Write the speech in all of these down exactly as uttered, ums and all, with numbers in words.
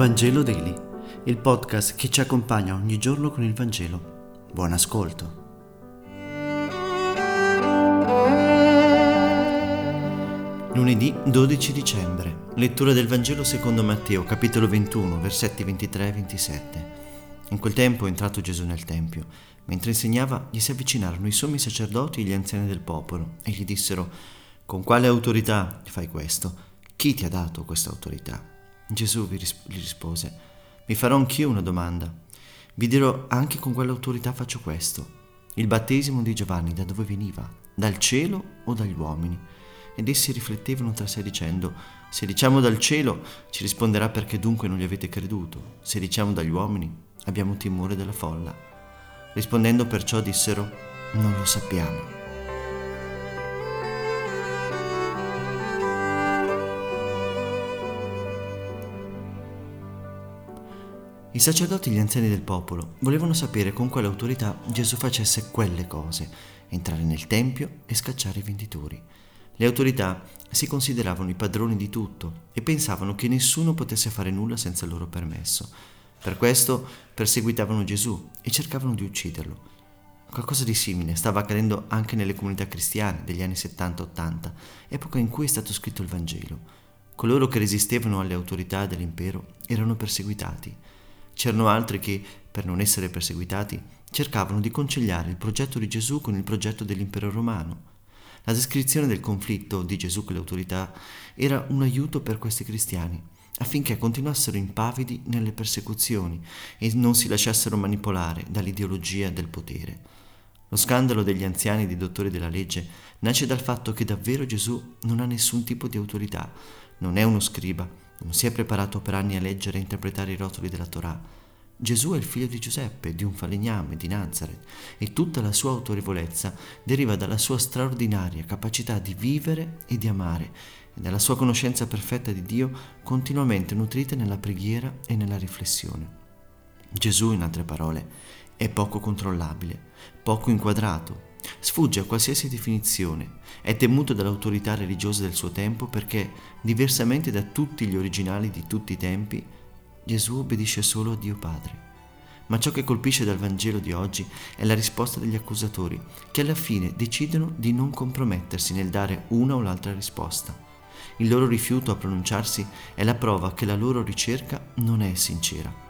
Vangelo Daily, il podcast che ci accompagna ogni giorno con il Vangelo. Buon ascolto. Lunedì dodici dicembre, lettura del Vangelo secondo Matteo, capitolo ventuno, versetti ventitré e ventisette. In quel tempo è entrato Gesù nel Tempio. Mentre insegnava, gli si avvicinarono i sommi sacerdoti e gli anziani del popolo e gli dissero: «Con quale autorità fai questo? Chi ti ha dato questa autorità?» Gesù gli rispose: «Vi farò anch'io una domanda. Vi dirò anche con quale autorità faccio questo. Il battesimo di Giovanni da dove veniva? Dal cielo o dagli uomini?» Ed essi riflettevano tra sé dicendo: «Se diciamo dal cielo, ci risponderà: perché dunque non gli avete creduto? Se diciamo dagli uomini, abbiamo timore della folla». Rispondendo perciò dissero: «Non lo sappiamo». I sacerdoti e gli anziani del popolo volevano sapere con quale autorità Gesù facesse quelle cose, entrare nel Tempio e scacciare i venditori. Le autorità si consideravano i padroni di tutto e pensavano che nessuno potesse fare nulla senza il loro permesso. Per questo perseguitavano Gesù e cercavano di ucciderlo. Qualcosa di simile stava accadendo anche nelle comunità cristiane degli anni settanta ottanta, epoca in cui è stato scritto il Vangelo. Coloro che resistevano alle autorità dell'impero erano perseguitati. C'erano altri che, per non essere perseguitati, cercavano di conciliare il progetto di Gesù con il progetto dell'impero romano. La descrizione del conflitto di Gesù con le autorità era un aiuto per questi cristiani, affinché continuassero impavidi nelle persecuzioni e non si lasciassero manipolare dall'ideologia del potere. Lo scandalo degli anziani e dei dottori della legge nasce dal fatto che davvero Gesù non ha nessun tipo di autorità, non è uno scriba, non si è preparato per anni a leggere e interpretare i rotoli della Torah. Gesù è il figlio di Giuseppe, di un falegname, di Nazareth, e tutta la sua autorevolezza deriva dalla sua straordinaria capacità di vivere e di amare, e dalla sua conoscenza perfetta di Dio, continuamente nutrita nella preghiera e nella riflessione. Gesù, in altre parole, è poco controllabile, poco inquadrato, sfugge a qualsiasi definizione, è temuto dall'autorità religiosa del suo tempo perché, diversamente da tutti gli originali di tutti i tempi, Gesù obbedisce solo a Dio Padre. Ma ciò che colpisce dal Vangelo di oggi è la risposta degli accusatori, che alla fine decidono di non compromettersi nel dare una o l'altra risposta. Il loro rifiuto a pronunciarsi è la prova che la loro ricerca non è sincera.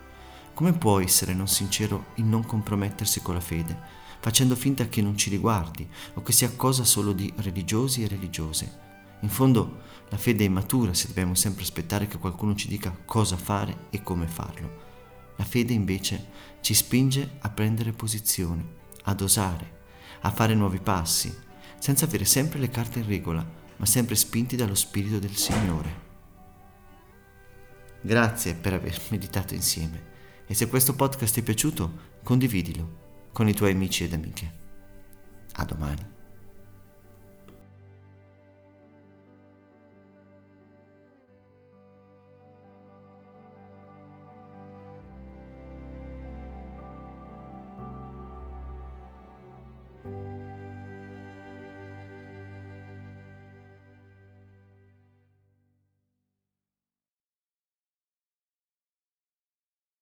Come può essere non sincero il non compromettersi con la fede, facendo finta che non ci riguardi o che sia cosa solo di religiosi e religiose? In fondo, la fede è immatura se dobbiamo sempre aspettare che qualcuno ci dica cosa fare e come farlo. La fede, invece, ci spinge a prendere posizione, ad osare, a fare nuovi passi, senza avere sempre le carte in regola, ma sempre spinti dallo Spirito del Signore. Grazie per aver meditato insieme, e se questo podcast ti è piaciuto, condividilo con i tuoi amici ed amiche. A domani.